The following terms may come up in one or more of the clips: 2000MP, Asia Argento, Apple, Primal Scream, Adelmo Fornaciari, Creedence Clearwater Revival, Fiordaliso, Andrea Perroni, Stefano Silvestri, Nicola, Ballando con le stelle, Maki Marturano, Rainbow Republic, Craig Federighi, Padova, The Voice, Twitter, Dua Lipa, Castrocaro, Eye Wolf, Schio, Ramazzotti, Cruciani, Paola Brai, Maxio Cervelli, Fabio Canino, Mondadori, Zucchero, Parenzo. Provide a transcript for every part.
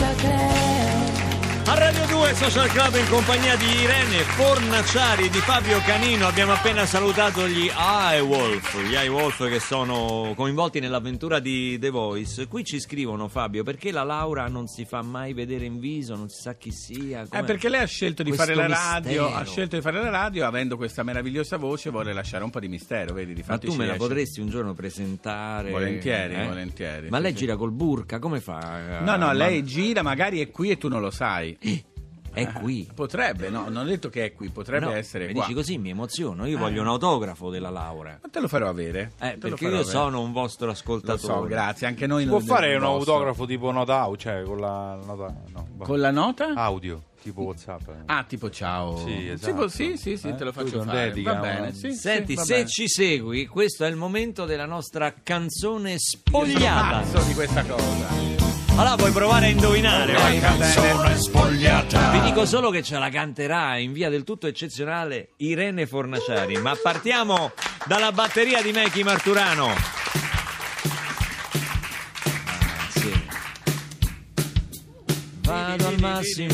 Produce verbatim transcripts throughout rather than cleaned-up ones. Social Club. A Radio due Social Club in compagnia di Irene Fornaciari e di Fabio Canino abbiamo appena salutato gli Eye Wolf, gli Eye Wolf che sono coinvolti nell'avventura di The Voice. Qui ci scrivono, Fabio, perché la Laura non si fa mai vedere in viso, non si sa chi sia. Com'è? Eh, perché lei ha scelto di Questo fare la radio, mistero. ha scelto di fare la radio, avendo questa meravigliosa voce vuole lasciare un po' di mistero, vedi? Di fatto Ma tu me la riesce. potresti un giorno presentare? Volentieri, eh? volentieri. Ma lei sì. gira col burka, come fa? No, no, Ma... lei gira, magari è qui e tu non lo sai. È qui. Potrebbe, no, non ho detto che è qui, potrebbe no, essere mi qua. Dici così, mi emoziono. Io eh. voglio un autografo della Laura. Ma te lo farò avere. Eh, te perché io avere. sono un vostro ascoltatore. Lo so, grazie, anche noi. Si può fare un vostro. autografo tipo nota audio, cioè con la nota no, Con la nota? Audio. Tipo WhatsApp. Ah, tipo ciao. Sì, esatto. Sì, sì, sì, eh? te lo faccio fare. Dedica, va bene. Sì, Senti, sì, va se bene. ci segui, questo è il momento della nostra canzone spogliata. Io sono pazzo di questa cosa. Allora puoi provare a indovinare. La canzone spogliata. Vi dico solo che ce la canterà in via del tutto eccezionale Irene Fornaciari. Ma partiamo dalla batteria di Maki Marturano. Ah, sì. Vado al massimo.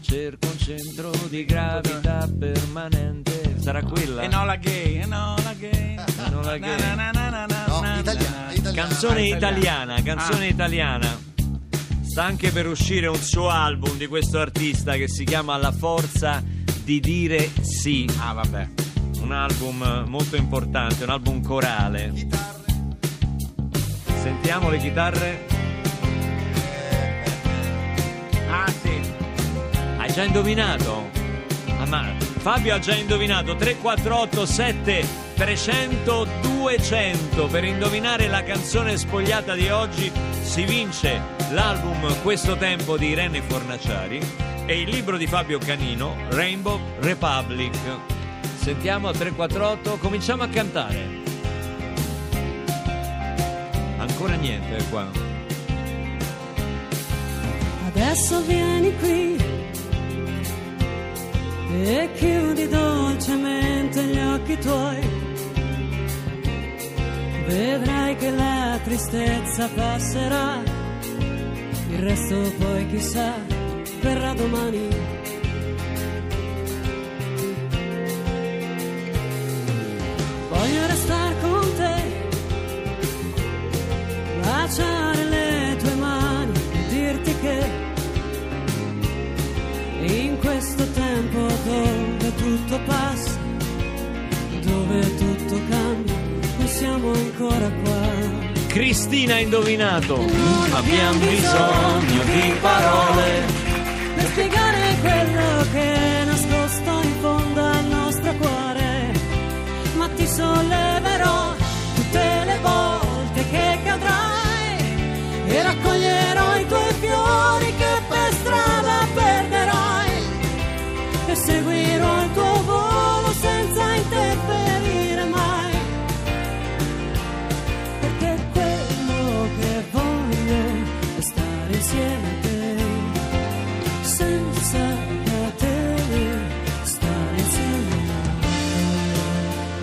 Cerco un centro di gravità permanente. Sarà quella? E no la gay, e no la gay. E no la gay. Na, na, na, na, na. No, italiana, italiana. Canzone italiana, canzone ah. italiana. Sta anche per uscire un suo album di questo artista che si chiama La forza di dire sì. Ah, vabbè. Un album molto importante, un album corale. Chitarre. Sentiamo le chitarre. Ah, sì. Hai già indovinato? Ah, ma Fabio ha già indovinato. Tre quattro otto sette trecento duecento per indovinare la canzone spogliata di oggi. Si vince l'album Questo tempo di Irene Fornaciari e il libro di Fabio Canino, Rainbow Republic. Sentiamo a tre quattro otto, cominciamo a cantare. Ancora niente qua. Adesso vieni qui e chiudi dolcemente gli occhi tuoi. Vedrai che la tristezza passerà, il resto poi chissà verrà domani. Voglio restare con te, baciare le tue mani e dirti che in questo tempo dove tutto passa, dove tutto cambia, siamo ancora qua. Cristina ha indovinato. Non abbiamo bisogno di parole per spiegare quello che è nascosto in fondo al nostro cuore, ma ti solleverò tutte le volte che cadrai e raccoglierò i tuoi fiori che per strada perderai e seguirò il tuo volo senza interferire mai. Insieme a te, senza poter stare insieme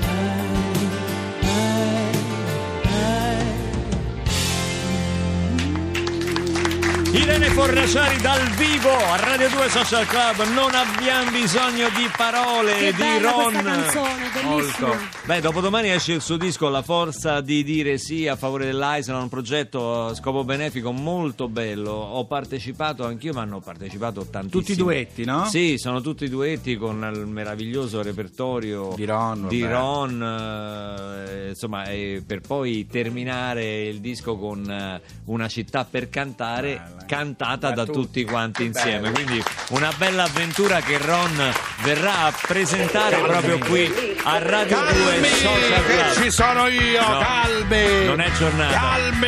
a te. Irene Fornaciari dal vivo a Radio due Social Club. Non abbiamo bisogno di parole. Che di Ron. Questa canzone, bellissima. Molto. Beh, dopodomani esce il suo disco La forza di dire sì a favore dell'Aisla, un progetto a scopo benefico molto bello. Ho partecipato anch'io, ma hanno partecipato tantissimi. Tutti i duetti, no? Sì, sono tutti i duetti con il meraviglioso repertorio di Ron, di Ron eh, insomma, eh, per poi terminare il disco con eh, Una città per cantare, bella, cantata da, da tutti, tutti quanti insieme. Bello. Quindi una bella avventura che Ron verrà a presentare Calmi. proprio qui a Radio due. Che ci sono io, no, calmi. Non è giornata. Calmi,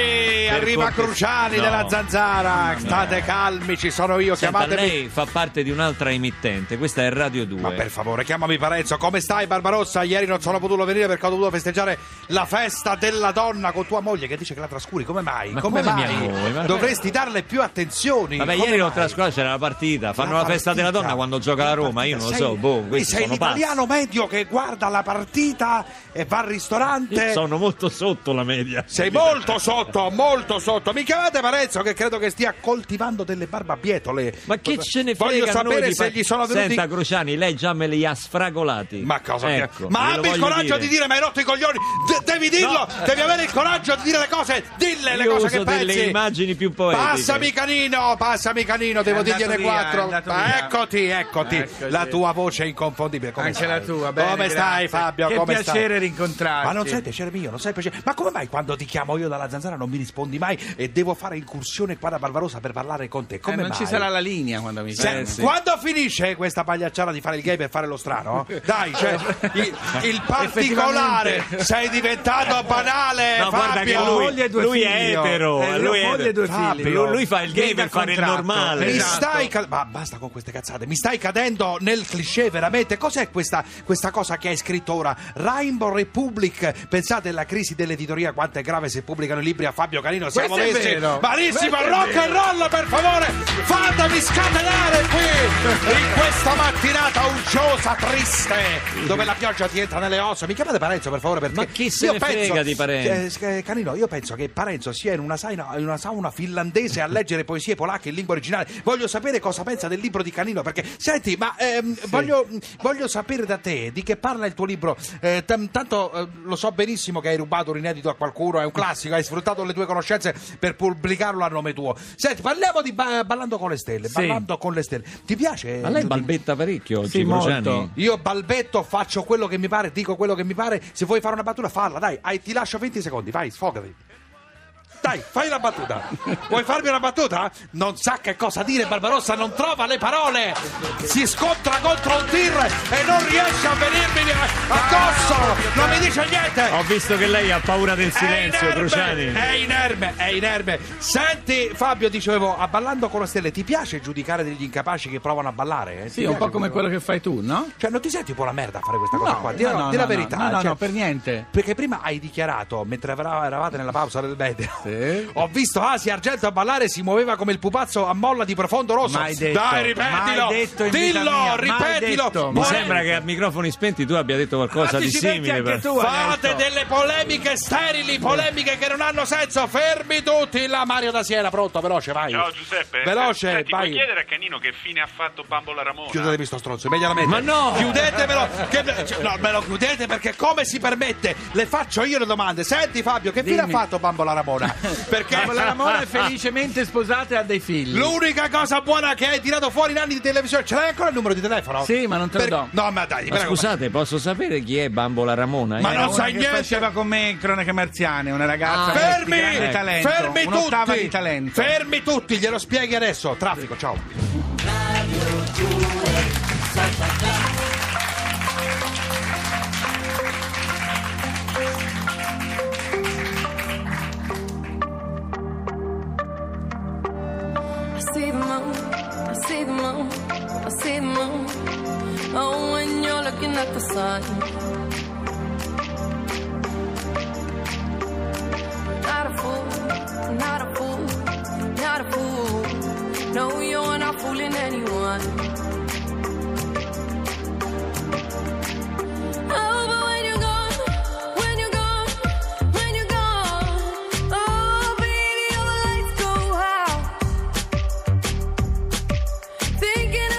per arriva corte... Cruciani no. della Zanzara. No, state no. calmi, ci sono io. Senta, chiamatemi. Lei fa parte di un'altra emittente, questa è Radio due. Ma per favore, chiamami Parenzo. Come stai, Barbarossa? Ieri non sono potuto venire perché ho dovuto festeggiare la festa della donna con tua moglie che dice che la trascuri. Come mai? Ma come, come mai? Dovresti darle più attenzione. attenzioni. Vabbè, ieri l'ho trascurato, c'era la partita. Fanno la, la festa della donna quando gioca la Roma. Io non sei, lo so. Boh, questi sei sono l'italiano pazzi. Medio che guarda la partita e va al ristorante. Io sono molto sotto la media. Sei molto sotto, molto sotto. Mi chiamate Parenzo che credo che stia coltivando delle barbabietole. Ma che ce ne frega? Voglio sapere noi, se gli sono venuti. Senta Cruciani, lei già me li ha sfragolati. Ma cosa? Ecco, ma abbi il coraggio dire. di dire, ma hai rotto i coglioni. De- devi dirlo, no. devi avere il coraggio di dire le cose. Dille le Io cose che pensi. Delle immagini più poetiche. Passami Canino, passami Canino, devo dirgliene quattro. Eccoti, eccoti. Eccoci. La tua voce è inconfondibile. Come Anche stai? la tua, bene, Come grazie. stai Fabio? Che come piacere stai? rincontrarti. Ma non sai piacere mio, non sai piacere. Ma come mai quando ti chiamo io dalla Zanzara non mi rispondi mai e devo fare incursione qua da Barbarossa per parlare con te? Come eh, non mai? Ci sarà la linea quando mi chiami. Se, eh, quando sì. finisce questa pagliacciata di fare il gay per fare lo strano? Dai, cioè, il, il particolare sei diventato banale, no, Fabio. Lui, lui è etero, eh, lui è etero. Fabio, lui fa il gay per fare il normale. Mi esatto. stai ca- ma basta con queste cazzate. Mi stai cadendo nel cliché veramente. Cos'è questa, questa cosa che hai scritto ora? Rainbow Republic. Pensate alla crisi dell'editoria, quanto è grave se pubblicano i libri a Fabio Canino. Siamo messi malissimo. Rock and roll, per favore, fatemi scatenare qui in questa mattinata uggiosa, triste, dove la pioggia ti entra nelle ossa. Mi chiamate Parenzo, per favore, perché ma chi se io ne penso, frega di Parenzo? Eh, Canino, io penso che Parenzo sia in una sauna, in una sauna finlandese a leggere poesie polacche in lingua originale. Voglio sapere cosa pensa del libro di Canino, perché senti, ma ehm, sì. voglio, voglio sapere da te di che parla il tuo libro. Eh, t- tanto eh, lo so benissimo che hai rubato un inedito a qualcuno, è un classico, hai sfruttato le tue conoscenze per pubblicarlo a nome tuo. Senti, parliamo di ba- Ballando con le stelle, sì. Ballando con le stelle. Ti piace? Ma lei balbetta parecchio oggi, Cruciani. Io balbetto, faccio quello che mi pare, dico quello che mi pare. Se vuoi fare una battuta, falla, dai, hai, ti lascio venti secondi, vai, sfogati. Dai, fai la battuta. Vuoi farmi una battuta? Non sa che cosa dire, Barbarossa non trova le parole. Si scontra contro un tir e non riesce a venirmi addosso. Non mi dice niente. Ho visto che lei ha paura del silenzio, è inerme, Cruciani. È inerme, è inerme. Senti, Fabio, dicevo, a Ballando con le stelle ti piace giudicare degli incapaci che provano a ballare? Eh? Sì, un po' come quello che fai tu, no? Cioè, non ti senti un po' la merda a fare questa cosa no, qua? Dì no, no, no, la verità. No, no, cioè, no, per niente. Perché prima hai dichiarato, mentre eravate nella pausa del meteo. Eh? Ho visto Asia Argento a ballare, si muoveva come il pupazzo a molla di Profondo Rosso. Mai detto, dai, ripetilo, mai detto dillo, mia, ripetilo. Detto, mi sembra che a microfoni spenti tu abbia detto qualcosa di simile. Per... Tu, fate adesso. delle polemiche sterili, polemiche che non hanno senso. Fermi tutti, la Mario da Siena, pronto, veloce, vai. Ciao Giuseppe. Veloce, senti, vai. Puoi chiedere a Canino che fine ha fatto Bambola Ramona? Chiudetevi sto stronzo, immediatamente. Ma no, chiudetevelo, che... cioè, no, me lo chiudete perché come si permette? Le faccio io le domande. Senti Fabio, che Dimmi. fine ha fatto Bambola Ramona? Perché Bambola Ramona è felicemente sposata e ha dei figli. L'unica cosa buona che hai tirato fuori in anni di televisione. Ce l'hai ancora il numero di telefono? Sì, ma non te lo per... do. No, ma dai, ma scusate, posso sapere chi è Bambola Ramona? Ma eh? non sai niente. Faceva con me Cronache Marziane, una ragazza ah, fermi, di grande talento, fermi tutti di talento. Fermi tutti, glielo spieghi adesso. Traffico, ciao. Oh, when you're looking at the sun, not a fool, not a fool, not a fool. No, you're not fooling anyone. Oh, but when you're gone, when you're gone, when you're gone, oh, baby, all the lights go out. Thinking of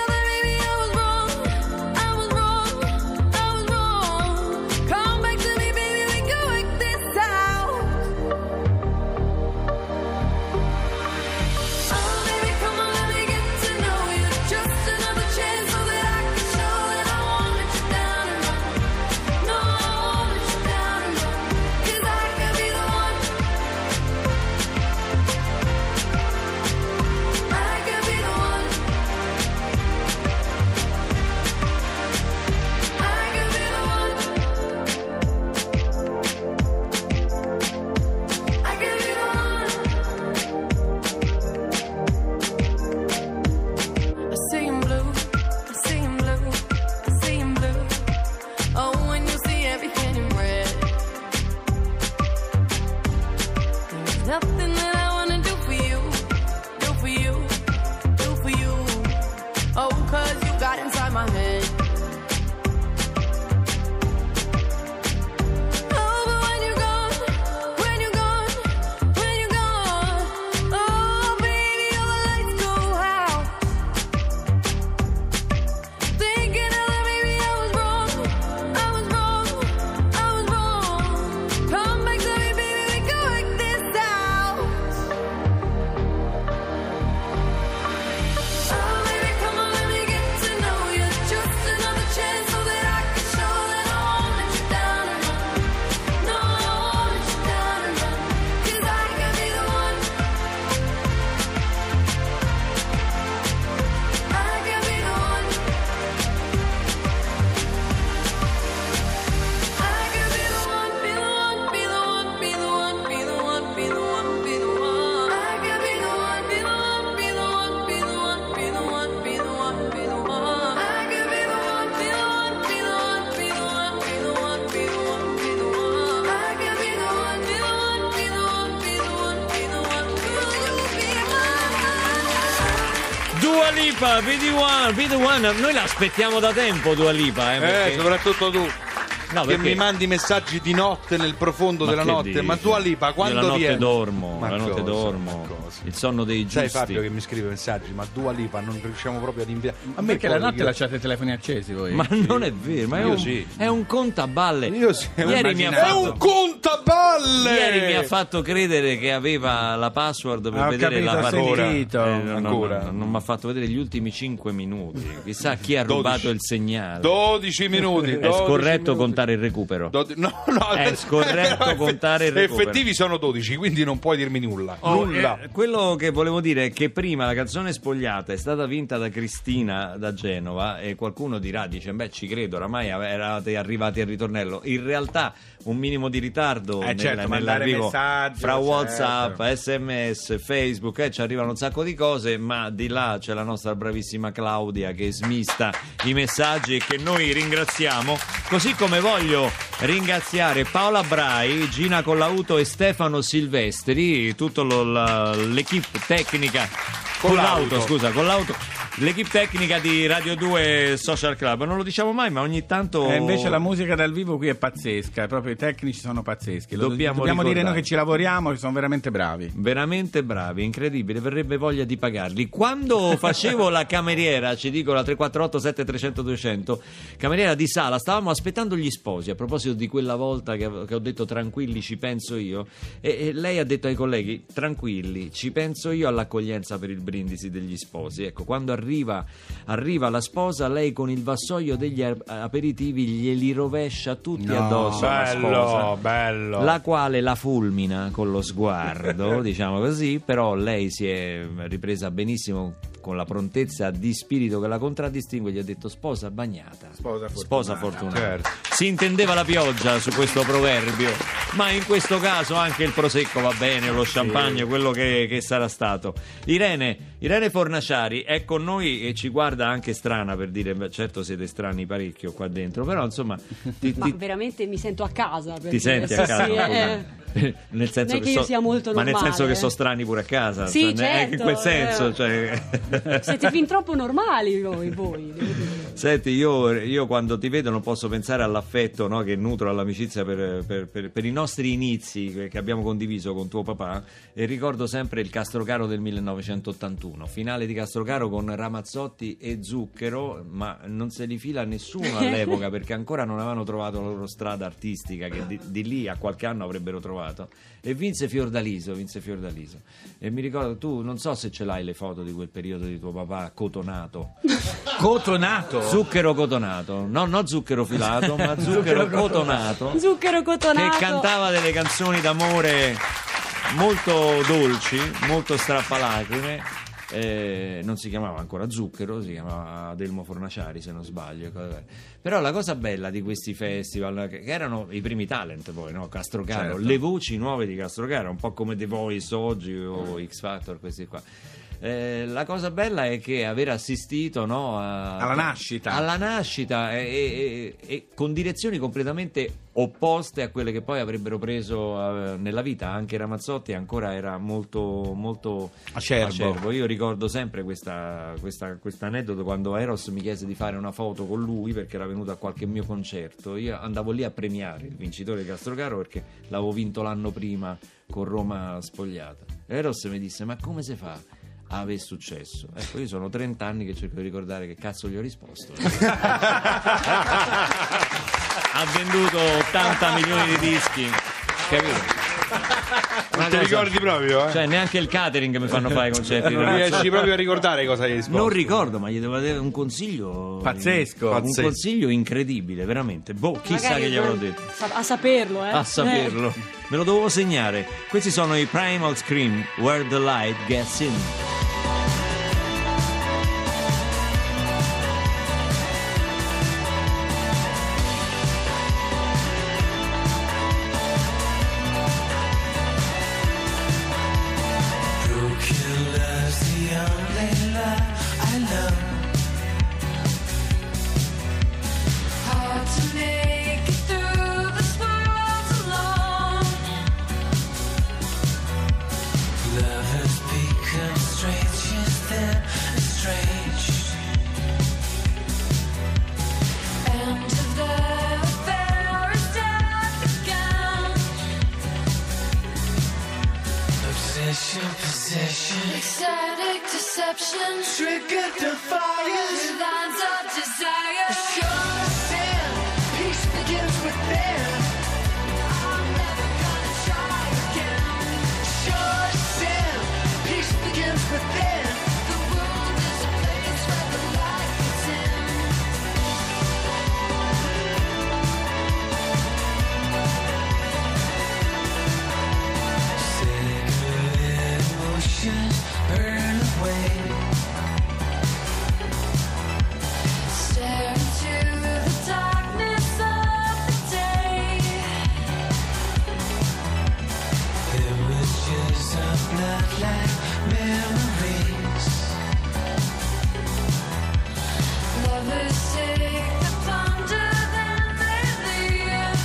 nothing that I wanna do for you, do for you. Dua Lipa, Be The One, Be The One. Noi la aspettiamo da tempo Dua Lipa, eh, perché... eh soprattutto tu. No, che mi mandi messaggi di notte nel profondo ma della notte dici? Ma Dua Lipa quando la notte viene? dormo ma la cosa, notte dormo il sonno dei giusti. Sai Fabio che mi scrive messaggi, ma Dua Lipa non riusciamo proprio ad inviare, ma perché la notte io... lasciate i telefoni accesi voi? Ma sì. non è vero, ma è un, sì. è un contaballe. Io sì, ieri mi ha fatto... è un contaballe ieri mi ha fatto credere che aveva la password per ah, vedere capito, la partita eh, no, ancora no, no, non mi ha fatto vedere gli ultimi cinque minuti, chissà chi ha rubato il segnale. Dodici minuti è scorretto contare il recupero. No, no, è scorretto eh, contare il recupero. Effettivi sono dodici, quindi non puoi dirmi nulla. Oh, nulla. Eh, quello che volevo dire è che prima la canzone Spogliata è stata vinta da Cristina da Genova e qualcuno dirà, dice, beh ci credo, oramai eravate arrivati al ritornello. In realtà un minimo di ritardo eh, nel, certo, nell'arrivo messaggi, fra certo. WhatsApp, S M S, Facebook, eh, ci arrivano un sacco di cose, ma di là c'è la nostra bravissima Claudia che smista i messaggi e che noi ringraziamo, così come voi. Voglio ringraziare Paola Brai, Gina Collauto e Stefano Silvestri, tutto lo, la, l'equipe tecnica Collauto, scusa, Collauto, l'equipe tecnica di Radio due Social Club. Non lo diciamo mai, ma ogni tanto eh, invece la musica dal vivo qui è pazzesca, proprio i tecnici sono pazzeschi. Lo dobbiamo dobbiamo dire noi che ci lavoriamo, che sono veramente bravi. Veramente bravi, incredibile, verrebbe voglia di pagarli. Quando facevo la cameriera, ci dico la tre quattro otto sette tre zero zero due zero zero, cameriera di sala, stavamo aspettando gli sposi, a proposito di quella volta che, che ho detto tranquilli ci penso io, e, e lei ha detto ai colleghi tranquilli ci penso io all'accoglienza per il brindisi degli sposi. Ecco, quando arriva, arriva la sposa, lei con il vassoio degli aperitivi glieli rovescia tutti no, addosso, bello, la sposa, bello. La quale la fulmina con lo sguardo diciamo così, però lei si è ripresa benissimo con la prontezza di spirito che la contraddistingue, gli ha detto sposa bagnata, sposa fortunata, sposa fortunata. Certo. Si intendeva la pioggia su questo proverbio, ma in questo caso anche il prosecco va bene, lo champagne, sì. quello che, che sarà stato. Irene, Irene Fornaciari è con noi e ci guarda anche strana, per dire, certo siete strani parecchio qua dentro, però insomma ti, ma ti... veramente mi sento a casa, ti senti a casa sì, eh. nel senso che, che io so, sia molto normale, ma nel senso che sono strani pure a casa, sì, cioè, certo, in quel senso eh. cioè... siete fin troppo normali voi, voi. Senti, io, io quando ti vedo non posso pensare all'affetto, no, che nutro, all'amicizia per, per, per, per i nostri inizi che abbiamo condiviso con tuo papà, e ricordo sempre il Castrocaro del millenovecentottantuno, finale di Castrocaro con Ramazzotti e Zucchero, ma non se li fila nessuno all'epoca perché ancora non avevano trovato la loro strada artistica, che di, di lì a qualche anno avrebbero trovato. E vinse Fiordaliso, vinse Fiordaliso. E mi ricordo, tu non so se ce l'hai le foto di quel periodo di tuo papà cotonato. Cotonato? Zucchero cotonato. No, non zucchero filato, ma zucchero cotonato. Zucchero cotonato. Che cantava delle canzoni d'amore molto dolci, molto strappalacrime. Eh, non si chiamava ancora Zucchero, si chiamava Adelmo Fornaciari se non sbaglio. Però la cosa bella di questi festival, che erano i primi talent poi, no? Castrocaro, certo. Le voci nuove di Castrocaro, un po' come The Voice oggi o X Factor, questi qua. Eh, la cosa bella è che aver assistito, no, a, alla nascita, alla nascita e, e, e con direzioni completamente opposte a quelle che poi avrebbero preso eh, nella vita. Anche Ramazzotti ancora era molto, molto acerbo. acerbo. Io ricordo sempre questa, questa, questa aneddoto, quando Eros mi chiese di fare una foto con lui perché era venuto a qualche mio concerto. Io andavo lì a premiare il vincitore di Castrocaro perché l'avevo vinto l'anno prima con Roma Spogliata. Eros mi disse: ma come si fa? Ave successo. Ecco, io sono trent'anni che cerco di ricordare che cazzo gli ho risposto. Ha venduto ottanta milioni di dischi, capito? Non ti ricordi proprio, eh? Cioè, neanche il catering mi fanno fare i concerti. Non riesci proprio a ricordare cosa gli hai risposto. Non ricordo, ma gli devo dare un consiglio pazzesco, un pazzesco. consiglio incredibile, veramente. Boh, chissà magari che gli avrò detto. A saperlo, eh. A saperlo. Eh. Me lo dovevo segnare. Questi sono i Primal Scream, Where the Light Gets In. Love has become strange. Possession, possession, ecstatic deception, triggered defiance, lines of desire, sure sin, peace begins within. I'm never gonna try again. Sure sin, peace begins within. The world is a place where the light gets in. Burn away. Stare into the darkness of the day. Images of blood like memories. Lovers take the plunder, then they leave.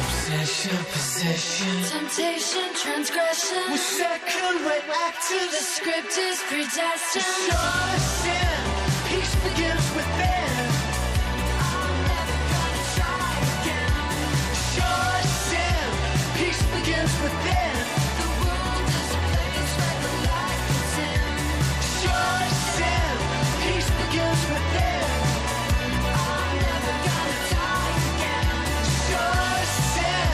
Obsession, possession, temptation, transgression. We're second, we're active. The script is predestined. Sure sin, peace begins within. I'm never gonna try again. Sure sin, peace begins within. The world is a place where the light gets in. Sure sin, peace begins within. I'm never gonna die again. Sure sin,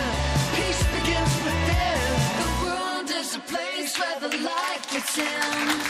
peace begins within.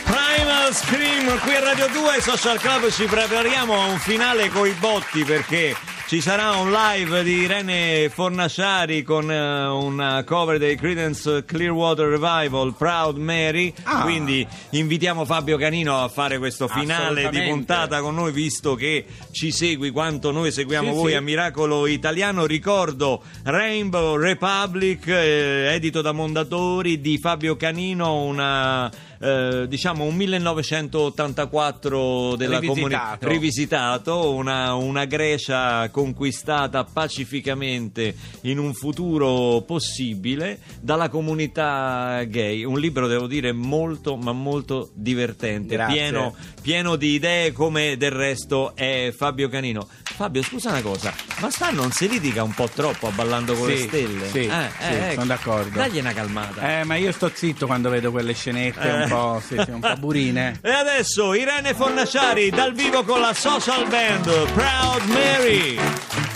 Primal Scream qui a Radio due Social Club. Ci prepariamo a un finale coi botti perché ci sarà un live di Irene Fornaciari con uh, una cover dei Creedence Clearwater Revival, Proud Mary. Ah. Quindi invitiamo Fabio Canino a fare questo finale di puntata con noi, visto che ci segui quanto noi seguiamo sì, voi sì. a Miracolo Italiano. Ricordo Rainbow Republic, eh, edito da Mondadori, di Fabio Canino, una... Eh, diciamo un millenovecentottantaquattro della comunità rivisitato, una, una Grecia conquistata pacificamente in un futuro possibile dalla comunità gay. Un libro, devo dire, molto ma molto divertente, pieno, pieno di idee, come del resto è Fabio Canino. Fabio, scusa una cosa, ma sta non si litiga un po' troppo a Ballando con sì, le stelle? Sì, eh, sì eh, sono d'accordo. Dagli una calmata. Eh, ma io sto zitto quando vedo quelle scenette eh. un po', sì, sì, un po' burine. E adesso Irene Fornaciari dal vivo con la social band Proud Mary. E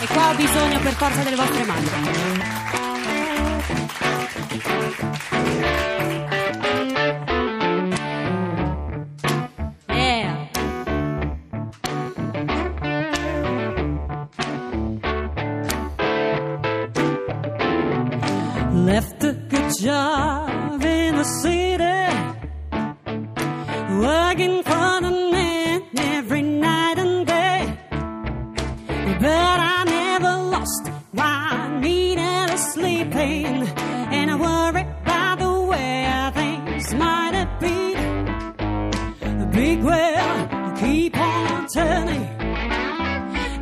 qua ho bisogno per forza delle vostre mani. Left a good job in the city, working for the man every night and day. But I never lost my needed a sleeping, and I worried about the way things might have been. The big wheel keep on turning.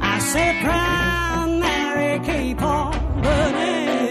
I said, Proud Mary, keep on burning. Keep on.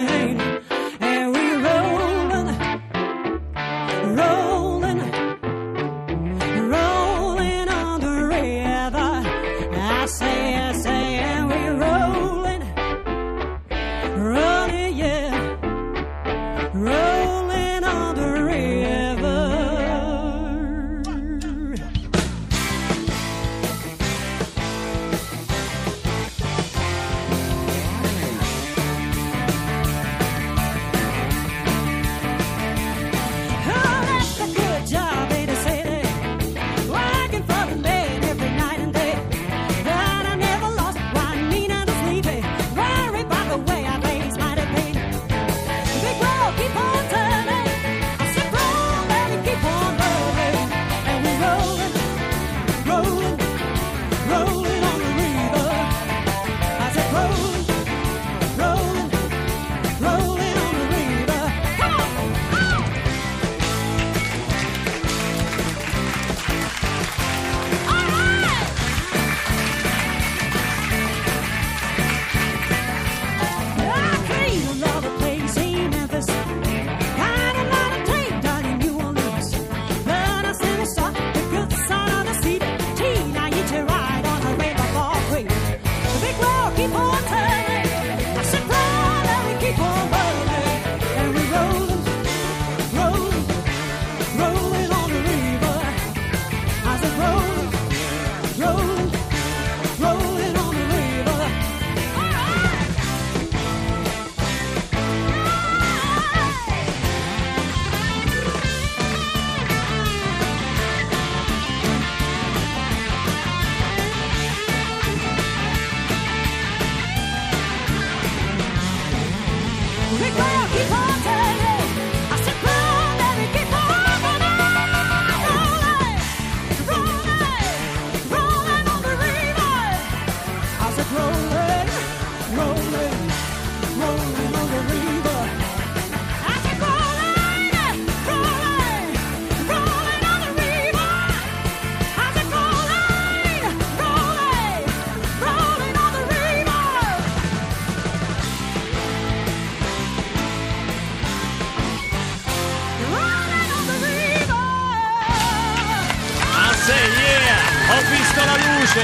Ho visto la luce,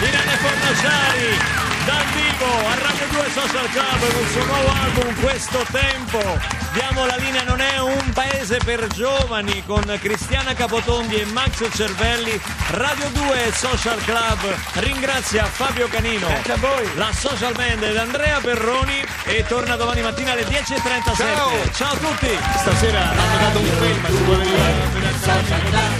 Irene Fornaciari dal vivo a Radio due Social Club con il suo nuovo album Questo Tempo. Diamo la linea, non è un paese per giovani, con Cristiana Capotondi e Maxio Cervelli. Radio due Social Club ringrazia Fabio Canino, grazie a voi, la social band ed Andrea Perroni, e torna domani mattina alle dieci e trentasette. Ciao, ciao a tutti. Stasera hanno dato un film su quello di Social Club.